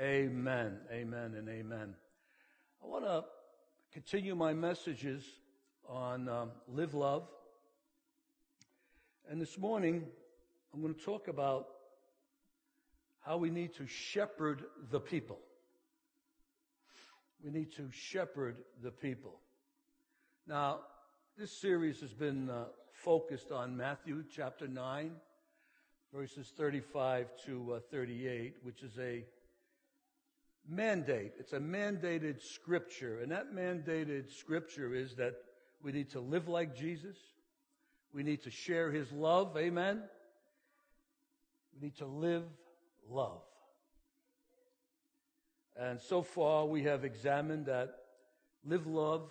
Amen, amen, and amen. I want to continue my messages on Live Love. And this morning, I'm going to talk about how we need to shepherd the people. We need to shepherd the people. Now, this series has been focused on Matthew chapter 9, verses 35 to 38, which is a mandate. It's a mandated scripture, and that mandated scripture is that we need to live like Jesus. We need to share his love. Amen. We need to live love. And so far we have examined that live love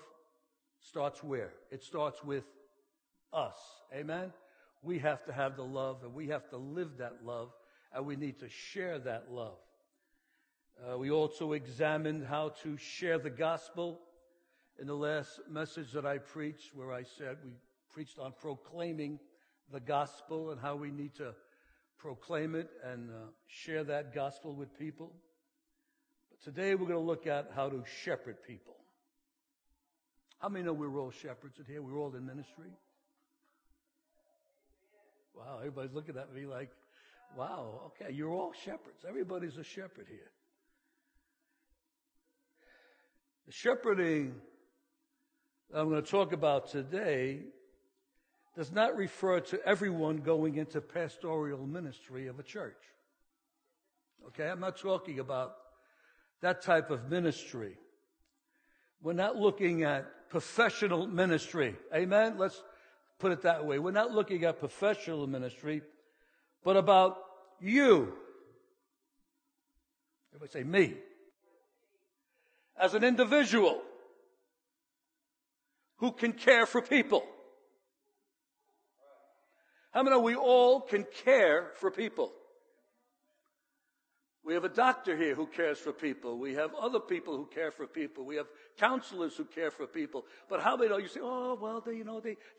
starts where? It starts with us. Amen. We have to have the love, and we have to live that love, and we need to share that love. We also examined how to share the gospel in the last message that I preached, where I said we preached on proclaiming the gospel and how we need to proclaim it and share that gospel with people. But today we're going to look at how to shepherd people. How many know we're all shepherds in here? We're all in ministry. Wow, everybody's looking at me like, wow, okay, you're all shepherds. Everybody's a shepherd here. The shepherding that I'm going to talk about today does not refer to everyone going into pastoral ministry of a church. Okay, I'm not talking about that type of ministry. We're not looking at professional ministry. Amen? Let's put it that way. We're not looking at professional ministry, but about you. Everybody say me. As an individual who can care for people. How many of we all can care for people? We have a doctor here who cares for people. We have other people who care for people. We have counselors who care for people. But how many know you say, oh, well,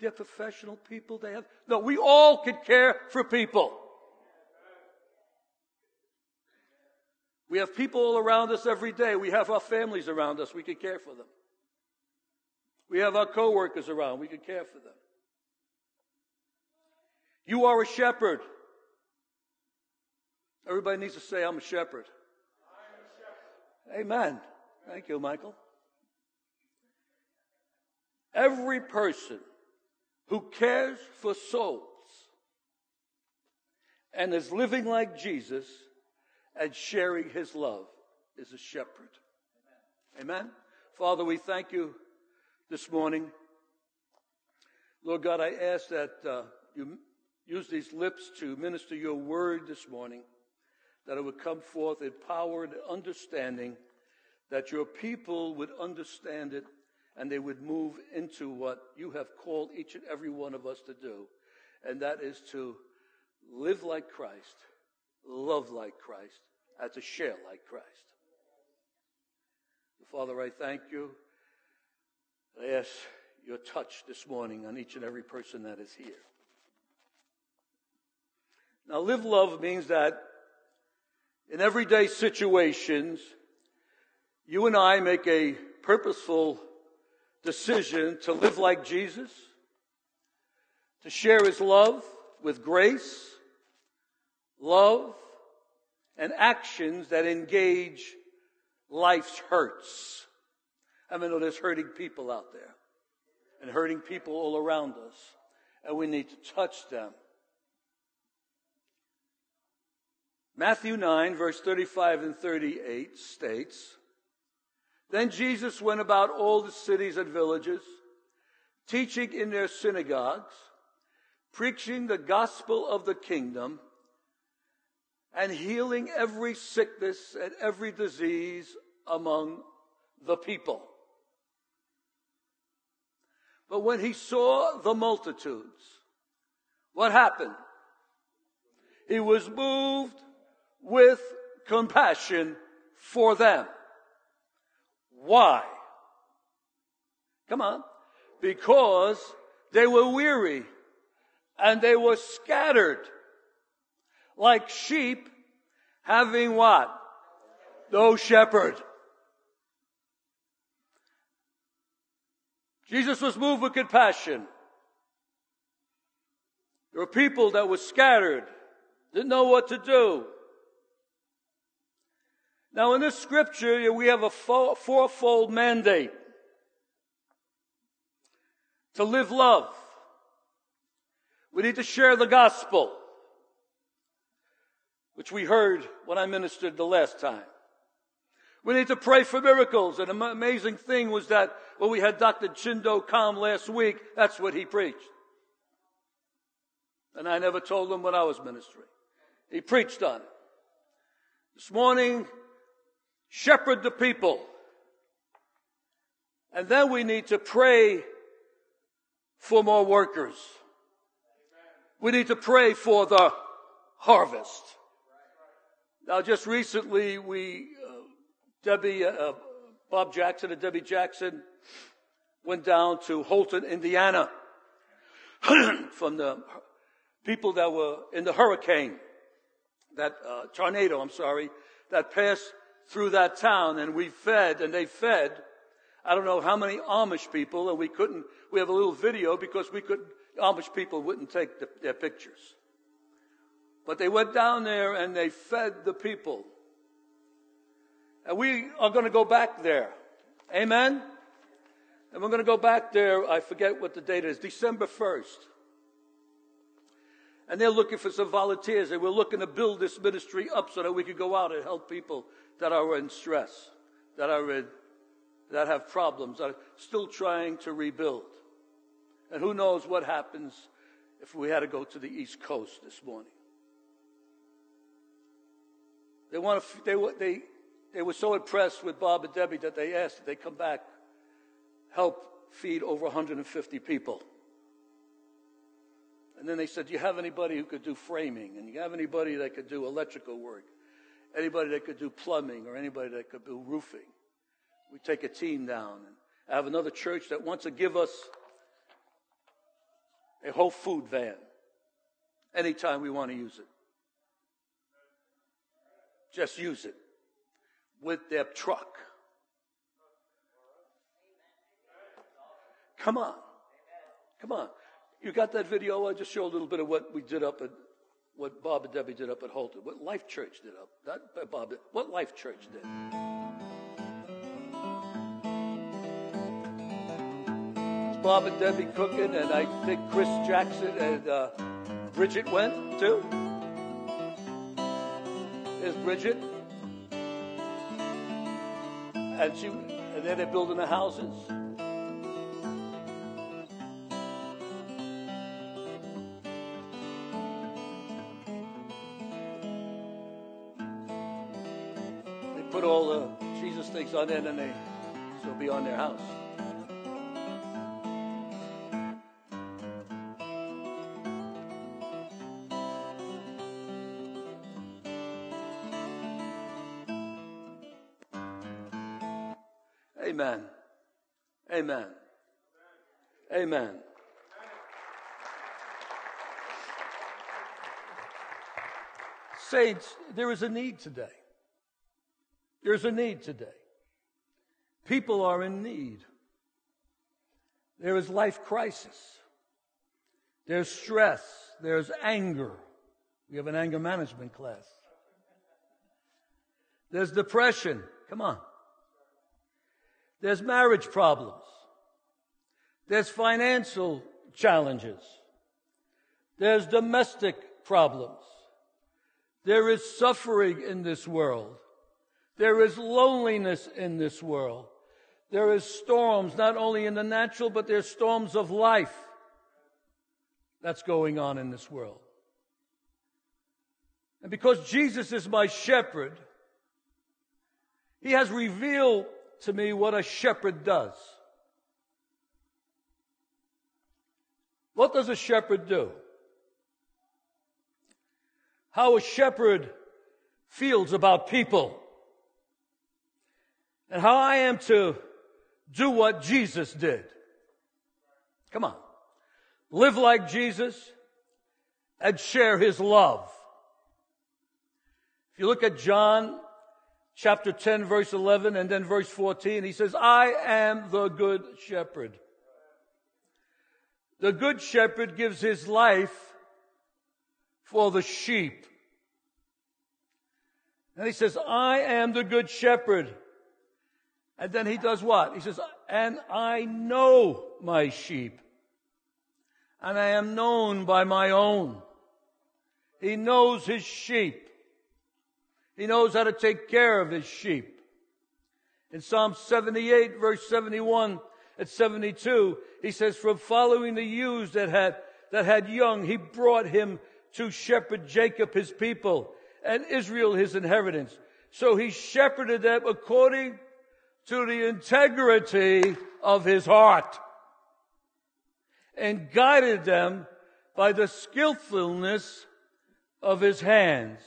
they're professional people. They have no, we all can care for people. We have people all around us every day. We have our families around us. We can care for them. We have our coworkers around. We can care for them. You are a shepherd. Everybody needs to say, I'm a shepherd. I am a shepherd. Amen. Thank you, Michael. Every person who cares for souls and is living like Jesus and sharing his love is a shepherd. Amen. Amen? Father, we thank you this morning. Lord God, I ask that you use these lips to minister your word this morning, that it would come forth in power and understanding, that your people would understand it, and they would move into what you have called each and every one of us to do, and that is to live like Christ, love like Christ, and to share like Christ. Father, I thank you. I ask your touch this morning on each and every person that is here. Now, live love means that in everyday situations, you and I make a purposeful decision to live like Jesus, to share his love with grace, love, and actions that engage life's hurts. I mean, there's hurting people out there and hurting people all around us, and we need to touch them. Matthew 9, verse 35 and 38 states, Then Jesus went about all the cities and villages, teaching in their synagogues, preaching the gospel of the kingdom, and healing every sickness and every disease among the people. But when he saw the multitudes, what happened? He was moved with compassion for them. Why? Come on. Because they were weary and they were scattered like sheep having what? no shepherd. Jesus was moved with compassion. There were people that were scattered, didn't know what to do. Now in this scripture, we have a fourfold mandate. To live love. We need to share the gospel, which we heard when I ministered the last time. We need to pray for miracles. And the amazing thing was that when we had Dr. Chindo Kam last week, that's what he preached. And I never told him when I was ministering. He preached on it. This morning, shepherd the people. And then we need to pray for more workers. We need to pray for the harvest. Now, just recently, Bob Jackson and Debbie Jackson went down to Holton, Indiana, from the people that were in the hurricane, tornado, that passed through that town, and we fed, and they fed, I don't know how many Amish people, and we have a little video because Amish people wouldn't take their pictures. But they went down there and they fed the people. And we are going to go back there. Amen? And we're going to go back there, I forget what the date is, December 1st. And they're looking for some volunteers. They were looking to build this ministry up so that we could go out and help people that are in stress, that have problems, that are still trying to rebuild. And who knows what happens if we had to go to the East Coast this morning. They were so impressed with Bob and Debbie that they asked that they come back, help feed over 150 people. And then they said, do you have anybody who could do framing? And do you have anybody that could do electrical work? Anybody that could do plumbing? Or anybody that could do roofing? We take a team down. And I have another church that wants to give us a whole food van anytime we want to use it. Just use it with their truck. Come on. Come on. You got that video? I just showed a little bit of what Bob and Debbie did up at Holton. What Life Church did up. Not Bob. What Life Church did. Bob and Debbie cooking, and I think Chris Jackson and Bridget went too. There's Bridget, and then they're building the houses. They put all the Jesus things on it, and so it'll be on their house. Amen. Amen. Amen. Saints, there is a need today. There's a need today. People are in need. There is life crisis. There's stress. There's anger. We have an anger management class. There's depression. Come on. There's marriage problems. There's financial challenges. There's domestic problems. There is suffering in this world. There is loneliness in this world. There is storms, not only in the natural, but there's storms of life that's going on in this world. And because Jesus is my shepherd, He has revealed to me what a shepherd does. What does a shepherd do? How a shepherd feels about people. And how I am to do what Jesus did. Come on. Live like Jesus and share His love. If you look at John chapter 10, verse 11, and then verse 14, he says, I am the good shepherd. The good shepherd gives his life for the sheep. And he says, I am the good shepherd. And then he does what? He says, and I know my sheep, and I am known by my own. He knows his sheep. He knows how to take care of his sheep. In Psalm 78, verse 71 and 72, he says, from following the ewes that had young, he brought him to shepherd Jacob, his people, and Israel, his inheritance. So he shepherded them according to the integrity of his heart and guided them by the skillfulness of his hands.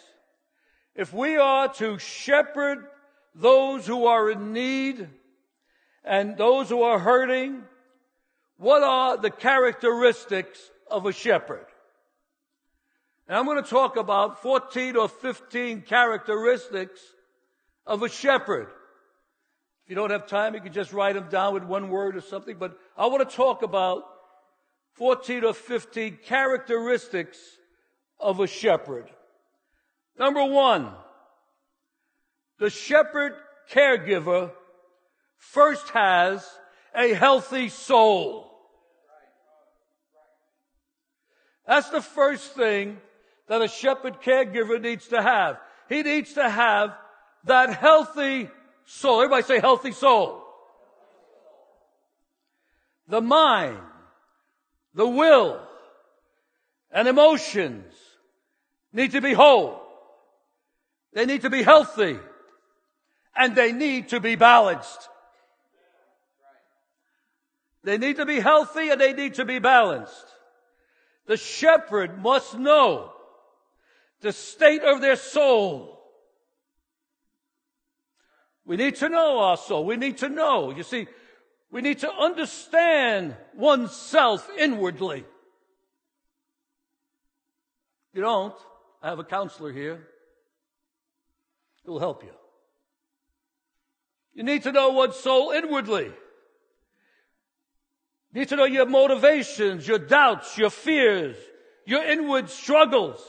If we are to shepherd those who are in need and those who are hurting, what are the characteristics of a shepherd? And I'm going to talk about 14 or 15 characteristics of a shepherd. If you don't have time, you can just write them down with one word or something. But I want to talk about 14 or 15 characteristics of a shepherd. Number one, the shepherd caregiver first has a healthy soul. That's the first thing that a shepherd caregiver needs to have. He needs to have that healthy soul. Everybody say healthy soul. The mind, the will, and emotions need to be whole. They need to be healthy, and they need to be balanced. They need to be healthy, and they need to be balanced. The shepherd must know the state of their soul. We need to know our soul. We need to know. You see, we need to understand oneself inwardly. If you don't, I have a counselor here. It will help you. You need to know one's soul inwardly. You need to know your motivations, your doubts, your fears, your inward struggles.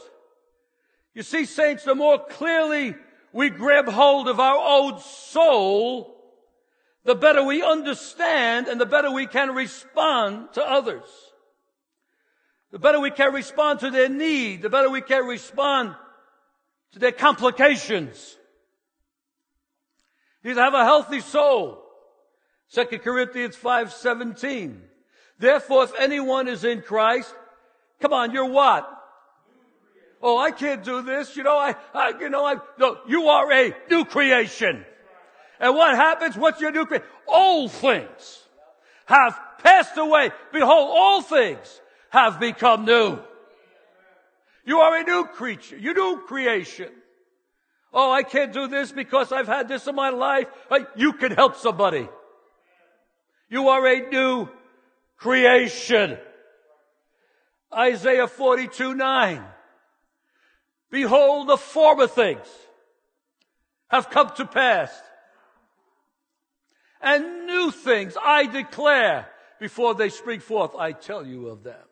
You see, saints, the more clearly we grab hold of our own soul, the better we understand and the better we can respond to others. The better we can respond to their need, the better we can respond to their complications. You have a healthy soul. 2 Corinthians 5:17. Therefore, if anyone is in Christ, come on, you're what? Oh, I can't do this. No, you are a new creation. And what happens? What's your new creation? Old things have passed away. Behold, all things have become new. You are a new creature. You new creation. Oh, I can't do this because I've had this in my life. You can help somebody. You are a new creation. Isaiah 42:9. Behold, the former things have come to pass, and new things I declare before they spring forth. I tell you of them.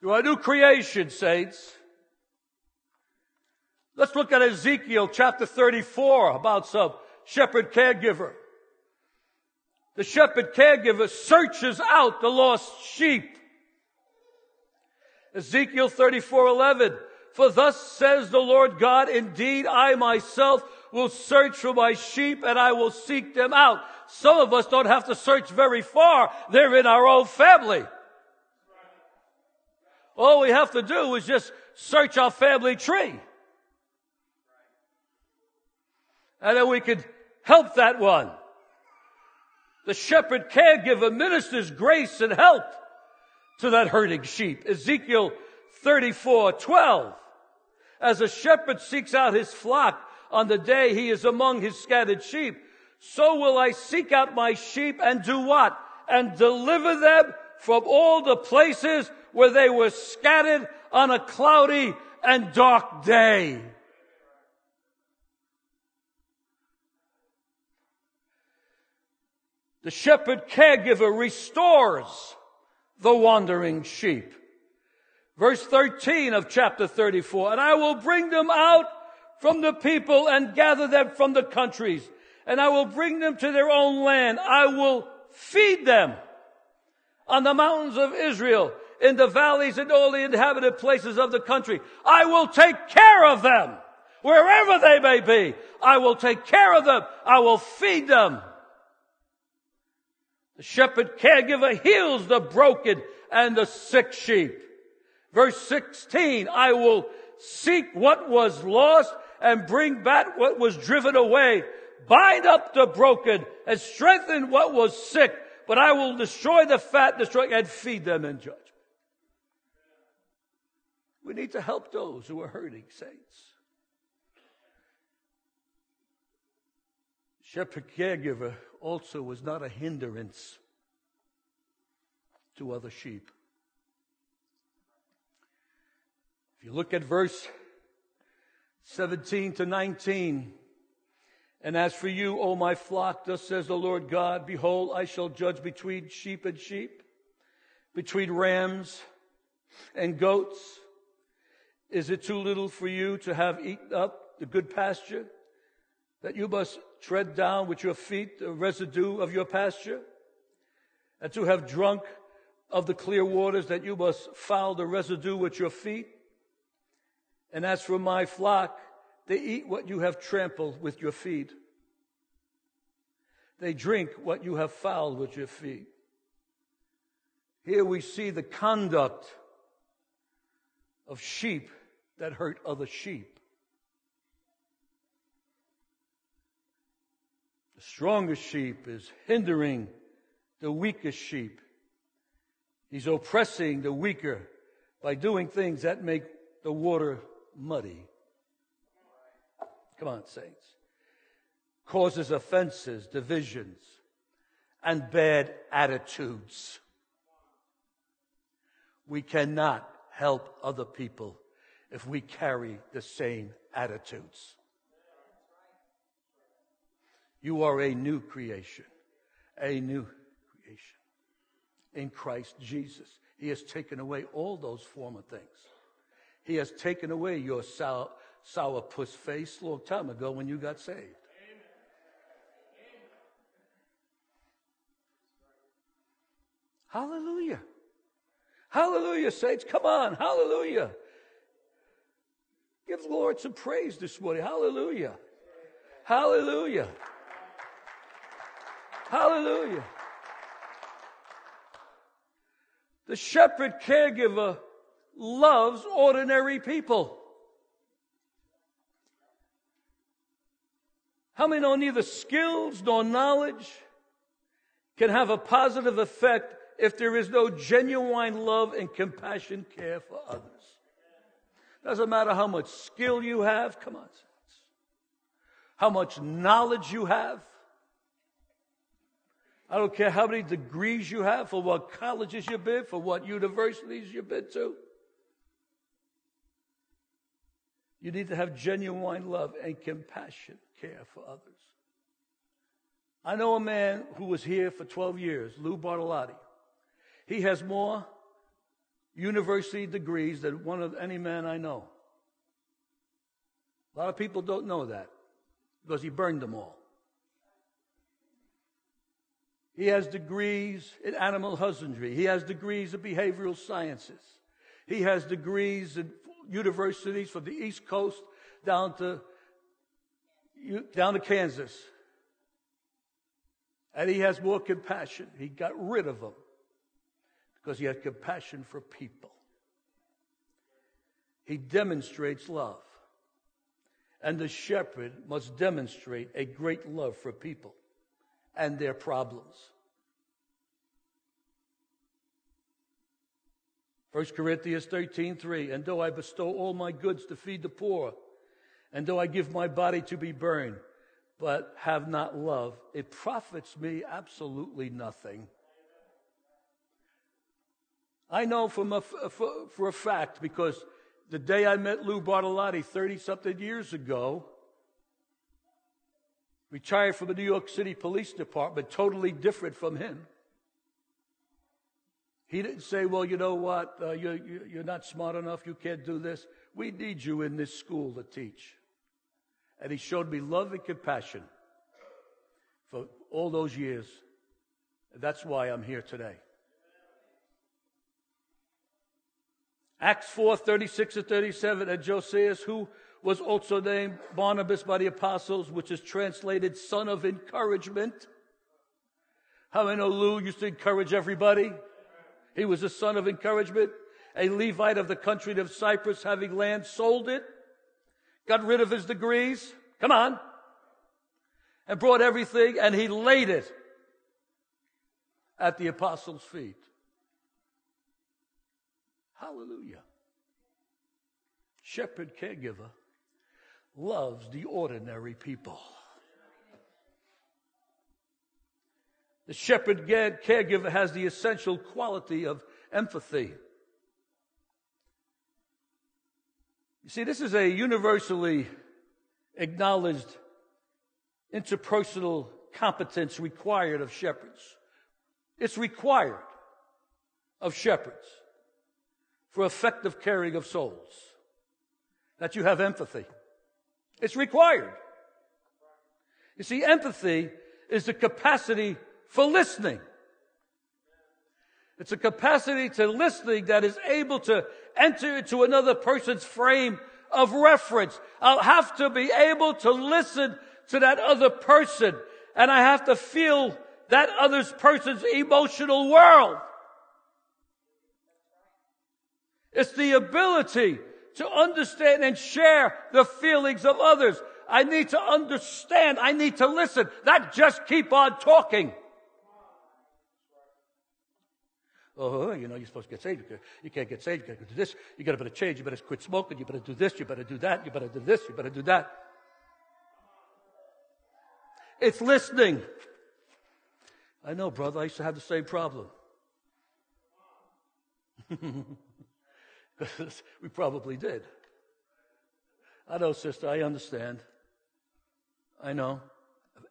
You are a new creation, saints. Let's look at Ezekiel chapter 34 about some shepherd caregiver. The shepherd caregiver searches out the lost sheep. Ezekiel 34:11, for thus says the Lord God, indeed I myself will search for my sheep and I will seek them out. Some of us don't have to search very far. They're in our own family. All we have to do is just search our family tree. And then we can help that one. The shepherd caregiver ministers grace and help to that hurting sheep. Ezekiel 34:12. As a shepherd seeks out his flock on the day he is among his scattered sheep, so will I seek out my sheep and do what? And deliver them from all the places where they were scattered on a cloudy and dark day. The shepherd caregiver restores the wandering sheep. Verse 13 of chapter 34, and I will bring them out from the people and gather them from the countries, and I will bring them to their own land. I will feed them on the mountains of Israel, in the valleys and all the inhabited places of the country. I will take care of them, wherever they may be. I will take care of them. I will feed them. The shepherd caregiver heals the broken and the sick sheep. Verse 16, I will seek what was lost and bring back what was driven away. Bind up the broken and strengthen what was sick. But I will destroy the fat, and feed them in judgment. We need to help those who are hurting, saints. Shepherd caregiver also was not a hindrance to other sheep. If you look at verse 17 to 19, and as for you, O my flock, thus says the Lord God, behold, I shall judge between sheep and sheep, between rams and goats. Is it too little for you to have eaten up the good pasture, that you must tread down with your feet the residue of your pasture, and to have drunk of the clear waters, that you must foul the residue with your feet? And as for my flock, they eat what you have trampled with your feet. They drink what you have fouled with your feet. Here we see the conduct of sheep that hurt other sheep. The strongest sheep is hindering the weakest sheep. He's oppressing the weaker by doing things that make the water muddy. Come on, saints. Causes offenses, divisions, and bad attitudes. We cannot help other people if we carry the same attitudes. You are a new creation in Christ Jesus. He has taken away all those former things. He has taken away your sourpuss face long time ago when you got saved. Amen. Hallelujah. Hallelujah, saints. Come on. Hallelujah. Give the Lord some praise this morning. Hallelujah. Hallelujah. Hallelujah. The shepherd caregiver loves ordinary people. How many know neither skills nor knowledge can have a positive effect if there is no genuine love and compassion care for others? Doesn't matter how much skill you have, come on, how much knowledge you have. I don't care how many degrees you have, for what colleges you've been, for what universities you've been to. You need to have genuine love and compassion, care for others. I know a man who was here for 12 years, Lou Bartolotti. He has more university degrees than one of any man I know. A lot of people don't know that because he burned them all. He has degrees in animal husbandry. He has degrees in behavioral sciences. He has degrees in universities from the East Coast down to Kansas. And he has more compassion. He got rid of them because he had compassion for people. He demonstrates love. And the shepherd must demonstrate a great love for people and their problems. 1 Corinthians 13:3, and though I bestow all my goods to feed the poor, and though I give my body to be burned, but have not love, it profits me absolutely nothing. I know for a fact, because the day I met Lou Bartolotti 30-something years ago, retired from the New York City Police Department, totally different from him. He didn't say, well, you know what, you're not smart enough, you can't do this. We need you in this school to teach. And he showed me love and compassion for all those years. And that's why I'm here today. Acts 4, 36 and 37, and Joseph, who was also named Barnabas by the apostles, which is translated son of encouragement. How many know Lou used to encourage everybody? He was a son of encouragement, a Levite of the country of Cyprus, having land, sold it, got rid of his degrees, come on, and brought everything, and he laid it at the apostles' feet. Hallelujah. Shepherd caregiver loves the ordinary people. The shepherd caregiver has the essential quality of empathy. You see, this is a universally acknowledged interpersonal competence required of shepherds. It's required of shepherds for effective caring of souls, that you have empathy. It's required. You see, empathy is the capacity for listening. It's a capacity to listening that is able to enter into another person's frame of reference. I'll have to be able to listen to that other person, and I have to feel that other person's emotional world. It's the ability to understand and share the feelings of others. I need to understand. I need to listen. Not just keep on talking. Oh, you know, you're supposed to get saved. You can't get saved. You got to do this. You got to better change. You better quit smoking. You better do this. You better do that. You better do this. You better do that. It's listening. I know, brother. I used to have the same problem. We probably did. I know, sister. I understand. I know.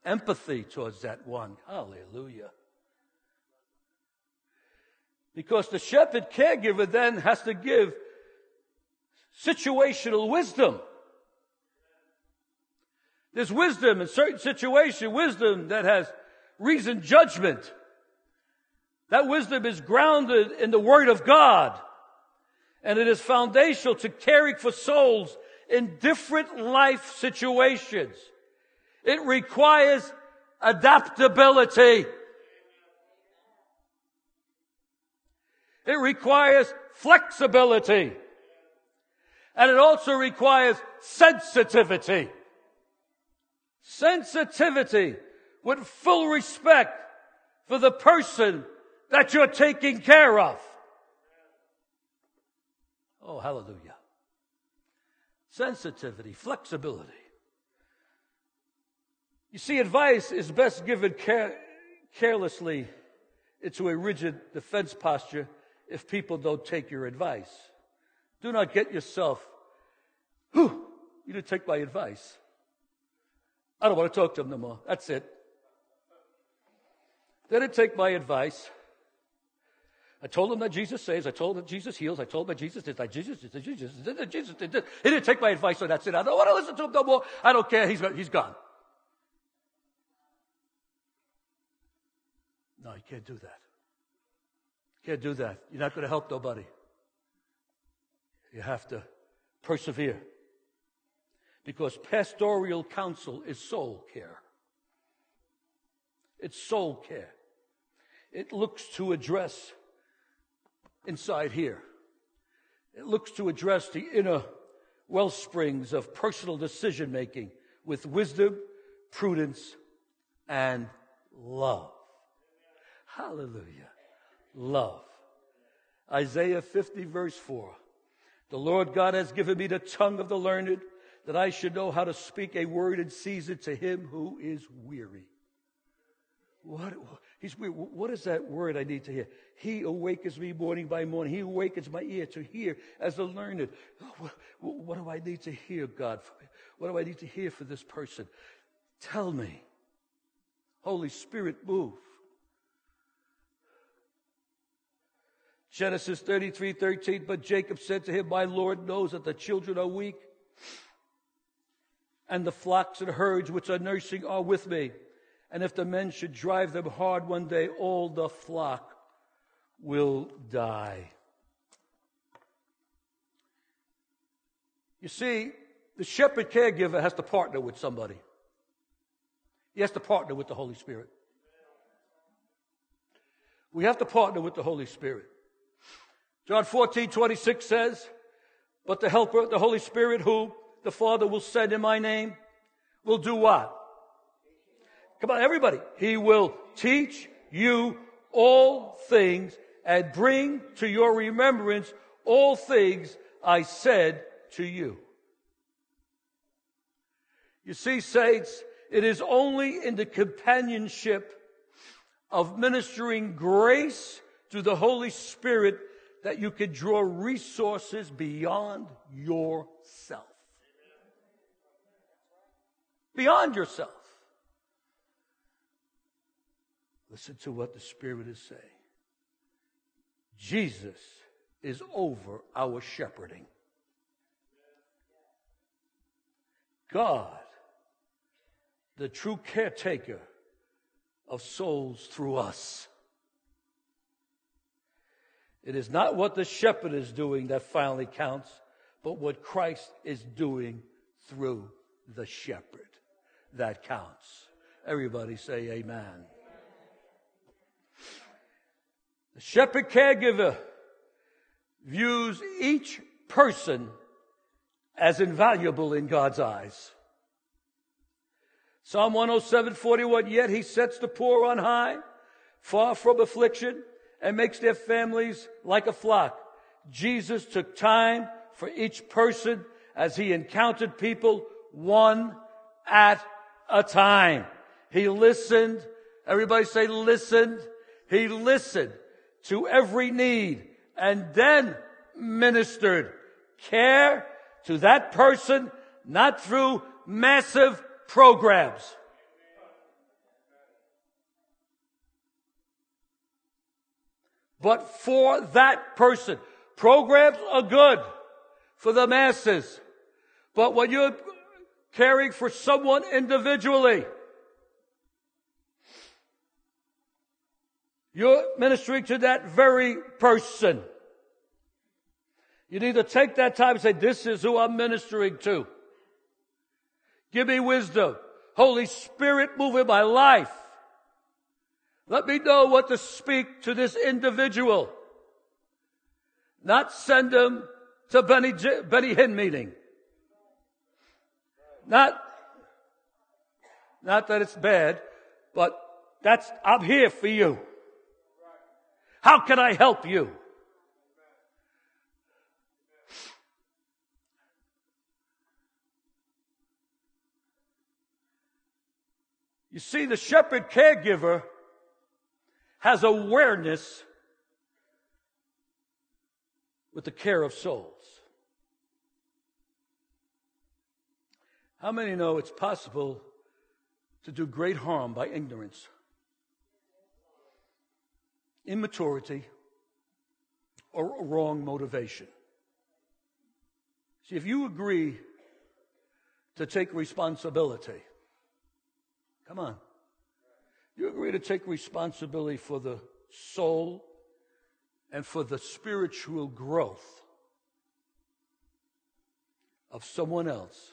Empathy towards that one. Hallelujah. Because the shepherd caregiver then has to give situational wisdom. There's wisdom in certain situations, wisdom that has reasoned judgment. That wisdom is grounded in the Word of God. And it is foundational to caring for souls in different life situations. It requires adaptability. It requires flexibility. And it also requires sensitivity. Sensitivity with full respect for the person that you're taking care of. Oh, hallelujah. Sensitivity, flexibility. You see, advice is best given carelessly into a rigid defense posture if people don't take your advice. Do not get yourself, you didn't take my advice. I don't want to talk to them no more. That's it. They didn't take my advice. I told them that Jesus saves. I told them that Jesus heals. I told them that Jesus did. Jesus did this. He didn't take my advice, so that's it. I don't want to listen to him no more. I don't care. He's gone. No, you can't do that. You can't do that. You're not going to help nobody. You have to persevere. Because pastoral counsel is soul care. It's soul care. It looks to address inside here. It looks to address the inner well springs of personal decision making with wisdom, prudence, and love. Hallelujah. Love. Isaiah 50 verse 4. The Lord God has given me the tongue of the learned, that I should know how to speak a word in season to him who is weary. What is that word I need to hear? He awakens me morning by morning. He awakens my ear to hear as the learned. What do I need to hear, God? What do I need to hear for this person? Tell me. Holy Spirit, move. Genesis 33:13, but Jacob said to him, my Lord knows that the children are weak, and the flocks and herds which are nursing are with me. And if the men should drive them hard one day, all the flock will die. You see, the shepherd caregiver has to partner with somebody. He has to partner with the Holy Spirit. We have to partner with the Holy Spirit. John 14:26 says, but the Helper, the Holy Spirit, who the Father will send in my name, will do what? Come on, everybody. He will teach you all things and bring to your remembrance all things I said to you. You see, saints, it is only in the companionship of ministering grace through the Holy Spirit that you can draw resources beyond yourself. Beyond yourself. Listen to what the Spirit is saying. Jesus is over our shepherding. God, the true caretaker of souls through us. It is not what the shepherd is doing that finally counts, but what Christ is doing through the shepherd that counts. Everybody say amen. The shepherd caregiver views each person as invaluable in God's eyes. Psalm 107:41, yet he sets the poor on high, far from affliction, and makes their families like a flock. Jesus took time for each person as he encountered people one at a time. He listened. Everybody say listened. He listened to every need and then ministered care to that person, not through massive programs. But for that person. Programs are good for the masses. But when you're caring for someone individually, you're ministering to that very person. You need to take that time and say, this is who I'm ministering to. Give me wisdom. Holy Spirit, move in my life. Let me know what to speak to this individual. Not send them to Benny Hinn meeting. Not that it's bad, but I'm here for you. How can I help you? You see, the shepherd caregiver has awareness with the care of souls. How many know it's possible to do great harm by ignorance, immaturity, or wrong motivation? See, if you agree to take responsibility, come on. You agree to take responsibility for the soul and for the spiritual growth of someone else.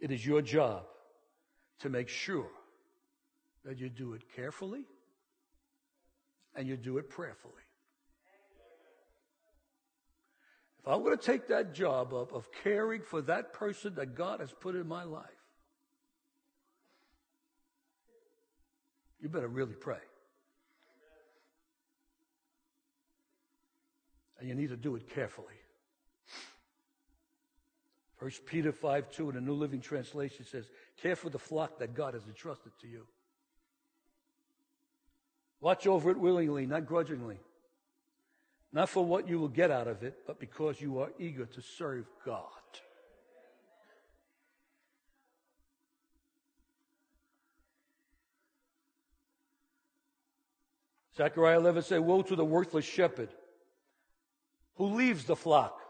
It is your job to make sure that you do it carefully and you do it prayerfully. If I'm going to take that job up of caring for that person that God has put in my life, you better really pray. And you need to do it carefully. 1 Peter 5:2 in the New Living Translation says, care for the flock that God has entrusted to you. Watch over it willingly, not grudgingly. Not for what you will get out of it, but because you are eager to serve God. Zechariah 11 said, woe to the worthless shepherd who leaves the flock.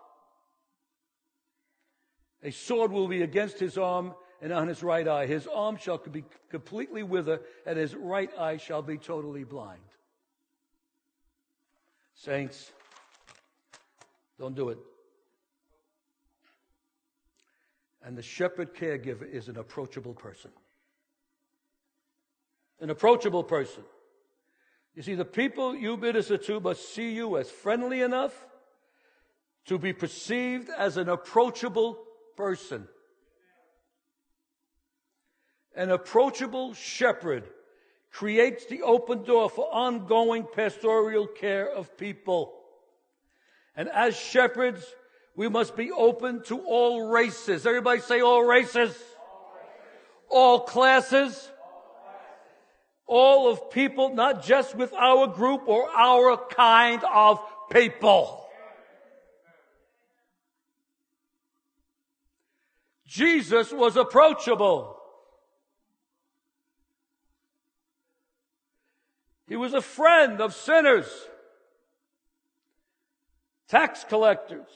A sword will be against his arm and on his right eye. His arm shall be completely wither, and his right eye shall be totally blind. Saints, don't do it. And the shepherd caregiver is an approachable person. An approachable person. You see, the people you minister to must see you as friendly enough to be perceived as an approachable person. An approachable shepherd creates the open door for ongoing pastoral care of people. And as shepherds, we must be open to all races. Everybody say all races. All classes. All of people, not just with our group or our kind of people. Jesus was approachable. He was a friend of sinners, tax collectors,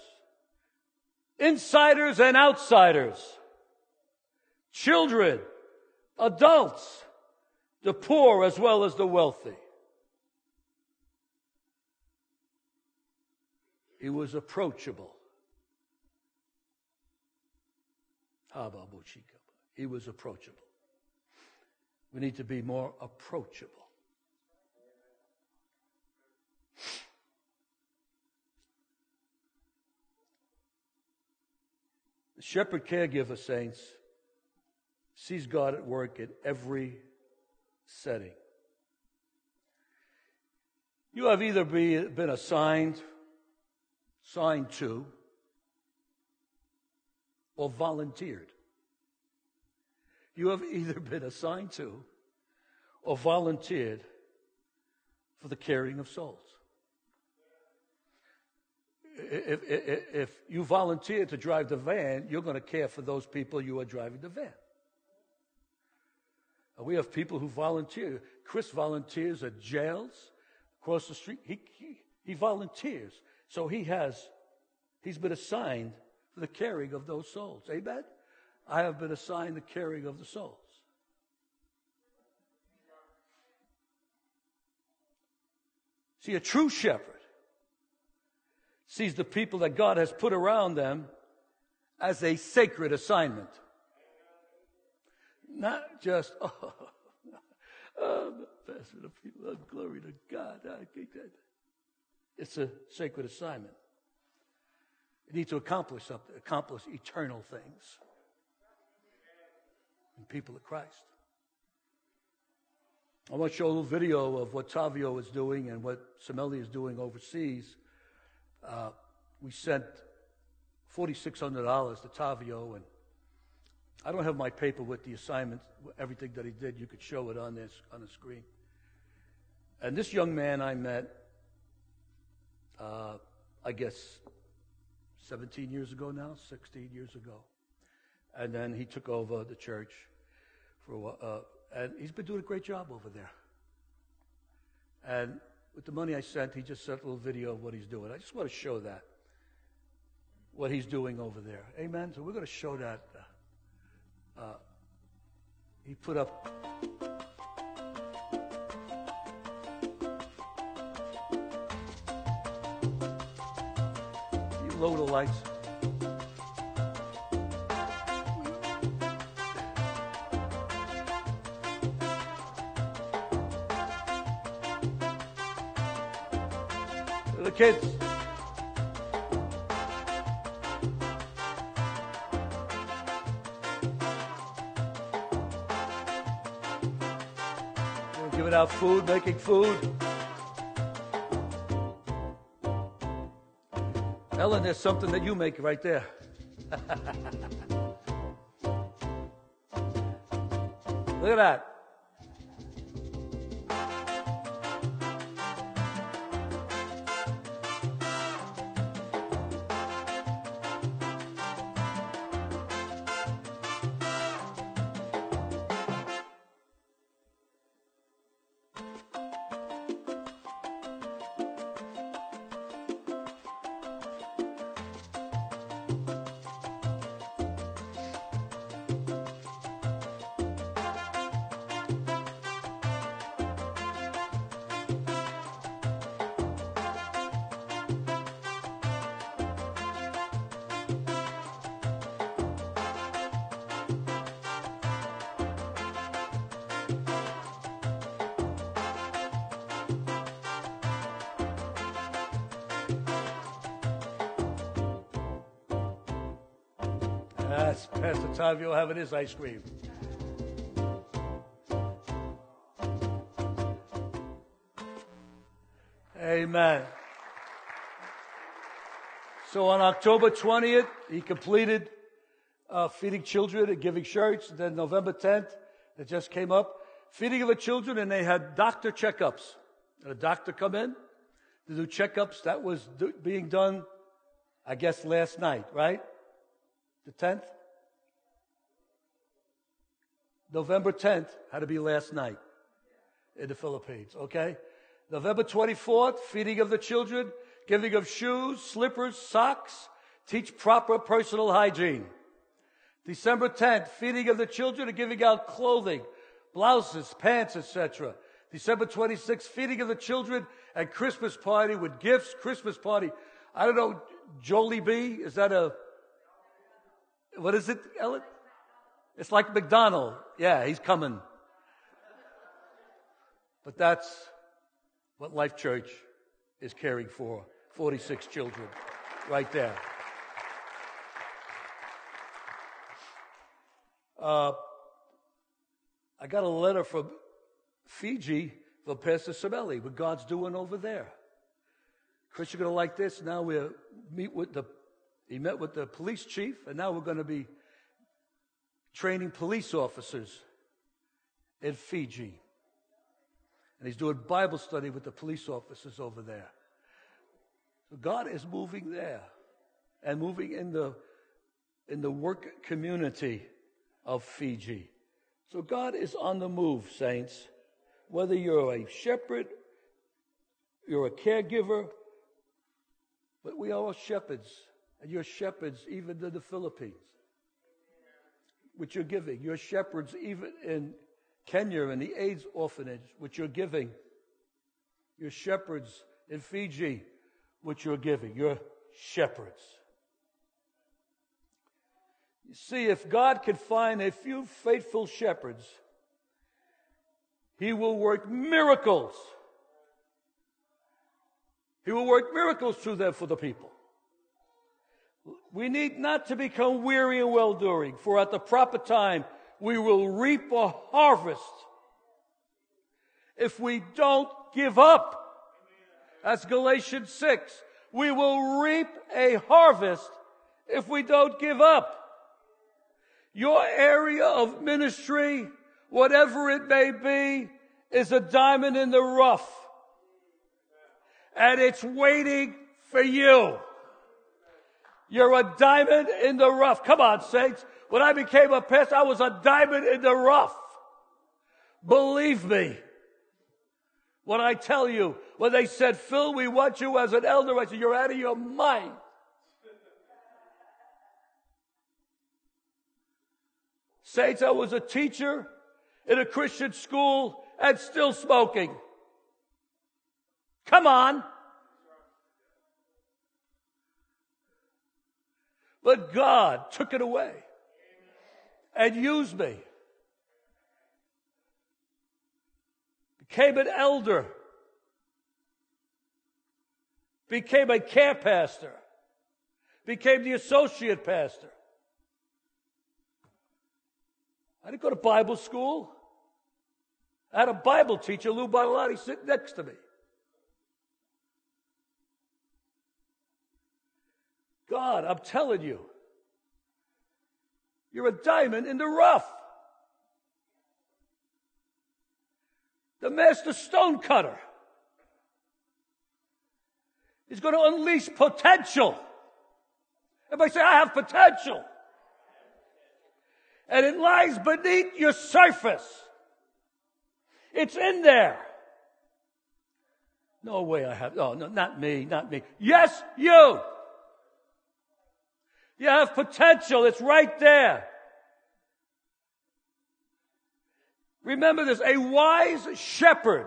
insiders and outsiders, children, adults, the poor as well as the wealthy. He was approachable. He was approachable. We need to be more approachable. The shepherd caregiver, saints, sees God at work in every setting. You have either been assigned to, or volunteered. You have either been assigned to or volunteered for the caring of souls. If you volunteer to drive the van, you're going to care for those people you are driving the van. We have people who volunteer. Chris volunteers at jails across the street. He volunteers. So he's been assigned the caring of those souls. Amen? I have been assigned the caring of the souls. See, a true shepherd sees the people that God has put around them as a sacred assignment. Not just, pastor, the people, glory to God. It's a sacred assignment. You need to accomplish something, accomplish eternal things in people of Christ. I want to show a little video of what Tavio is doing and what Simelia is doing overseas. We sent $4,600 to Tavio, and I don't have my paper with the assignments, everything that he did. You could show it on the screen. And this young man I met, I guess, 17 years ago now, 16 years ago. And then he took over the church for a while. And he's been doing a great job over there. And with the money I sent, he just sent a little video of what he's doing. I just want to show that, what he's doing over there. Amen? So we're going to show that. He put up... low the lights. The kids. They're giving out food, making food. Ellen, there's something that you make right there. Look at that. That's Pastor Tavio having his ice cream. Amen. So on October 20th, he completed feeding children and giving shirts. Then November 10th, it just came up, feeding of the children, and they had doctor checkups. A doctor come in to do checkups. That was being done, I guess, last night, right? The 10th? November 10th had to be last night in the Philippines, okay? November 24th, feeding of the children, giving of shoes, slippers, socks, teach proper personal hygiene. December 10th, feeding of the children and giving out clothing, blouses, pants, etc. December 26th, feeding of the children and Christmas party with gifts, Christmas party. I don't know, Jollibee, is that a, what is it, Ellen? It's like McDonald's. Yeah, he's coming. But that's what Life Church is caring for, 46 children right there. I got a letter from Fiji from Pastor Sibelli, what God's doing over there. Chris, you're going to like this. Now he met with the police chief, and now we're going to be training police officers in Fiji. And he's doing Bible study with the police officers over there. So God is moving there and moving in the work community of Fiji. So God is on the move, saints. Whether you're a shepherd, you're a caregiver, but we are all shepherds. And you're shepherds even in the Philippines, which you're giving. You're shepherds even in Kenya and the AIDS orphanage, which you're giving. You're shepherds in Fiji, which you're giving. You're shepherds. You see, if God can find a few faithful shepherds, He will work miracles. He will work miracles through them for the people. We need not to become weary and well-doing, for at the proper time, we will reap a harvest if we don't give up. That's Galatians 6. We will reap a harvest if we don't give up. Your area of ministry, whatever it may be, is a diamond in the rough. And it's waiting for you. You're a diamond in the rough. Come on, saints. When I became a pastor, I was a diamond in the rough. Believe me when I tell you. When they said, Phil, we want you as an elder, I said, you're out of your mind. Saints, I was a teacher in a Christian school and still smoking. Come on. But God took it away and used me. Became an elder. Became a care pastor. Became the associate pastor. I didn't go to Bible school. I had a Bible teacher, Lou Bartolotti, sitting next to me. God, I'm telling you, you're a diamond in the rough. The master stonecutter is going to unleash potential. Everybody say, I have potential. And it lies beneath your surface. It's in there. No way I have. Oh, no, not me, not me. Yes, you. You have potential. It's right there. Remember this. A wise shepherd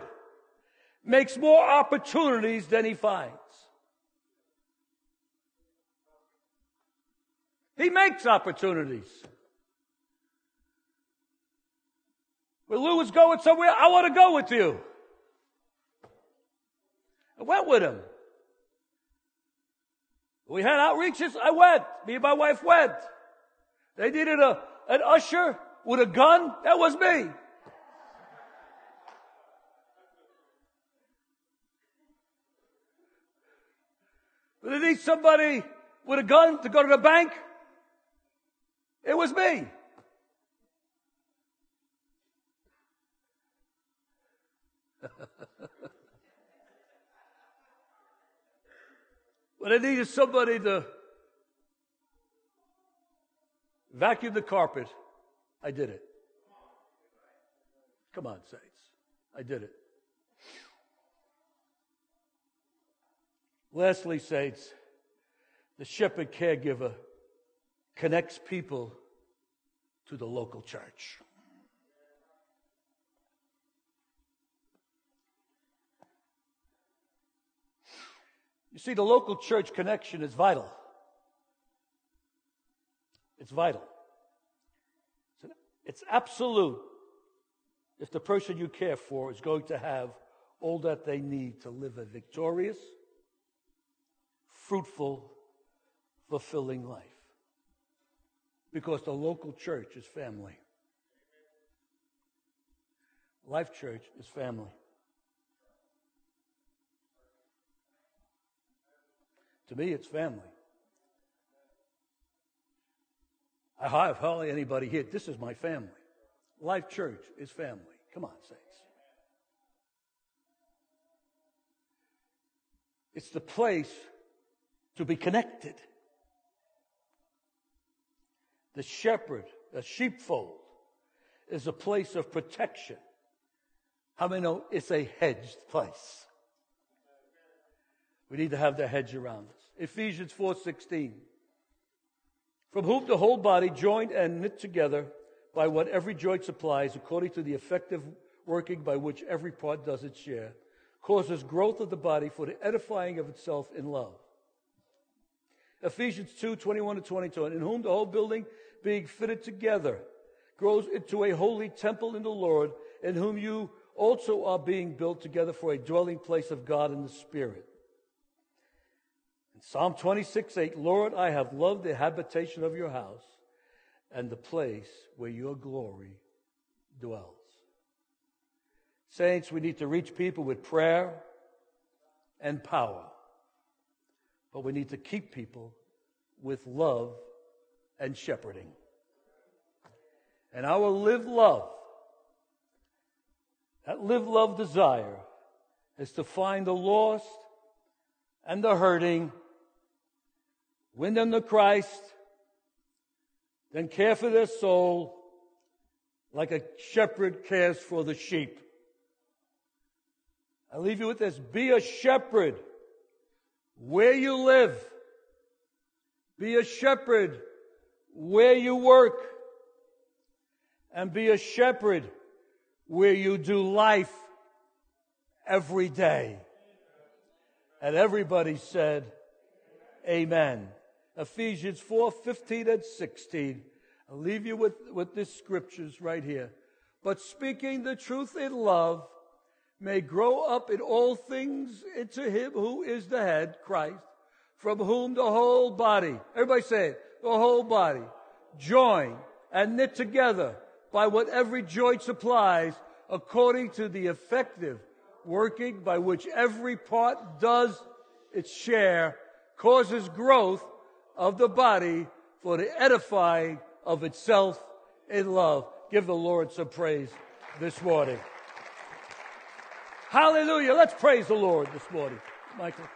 makes more opportunities than he finds. He makes opportunities. When Lou was going somewhere, I want to go with you. I went with him. We had outreaches. I went. Me and my wife went. They needed an usher with a gun. That was me. But they need somebody with a gun to go to the bank. It was me. But I needed somebody to vacuum the carpet. I did it. Come on, saints. I did it. Lastly, saints, the shepherd caregiver connects people to the local church. You see, the local church connection is vital. It's vital. It's absolute if the person you care for is going to have all that they need to live a victorious, fruitful, fulfilling life. Because the local church is family. Life Church is family. To me, it's family. I have hardly anybody here. This is my family. Life Church is family. Come on, saints. It's the place to be connected. The shepherd, a sheepfold, is a place of protection. How many know it's a hedged place? We need to have the hedge around us. Ephesians 4:16. From whom the whole body, joined and knit together by what every joint supplies, according to the effective working by which every part does its share, causes growth of the body for the edifying of itself in love. Ephesians 2:21-22. In whom the whole building, being fitted together, grows into a holy temple in the Lord, in whom you also are being built together for a dwelling place of God in the Spirit. Psalm 26:8, Lord, I have loved the habitation of your house and the place where your glory dwells. Saints, we need to reach people with prayer and power. But we need to keep people with love and shepherding. And our live love, that live love desire, is to find the lost and the hurting, win them to Christ, then care for their soul like a shepherd cares for the sheep. I leave you with this. Be a shepherd where you live. Be a shepherd where you work. And be a shepherd where you do life every day. And everybody said, Amen. Ephesians 4:15-16. I'll leave you with these scriptures right here. But speaking the truth in love may grow up in all things into him who is the head, Christ, from whom the whole body, everybody say it, the whole body, joined and knit together by what every joint supplies, according to the effective working by which every part does its share, causes growth of the body for the edifying of itself in love. Give the Lord some praise this morning. Hallelujah. Let's praise the Lord this morning. Michael.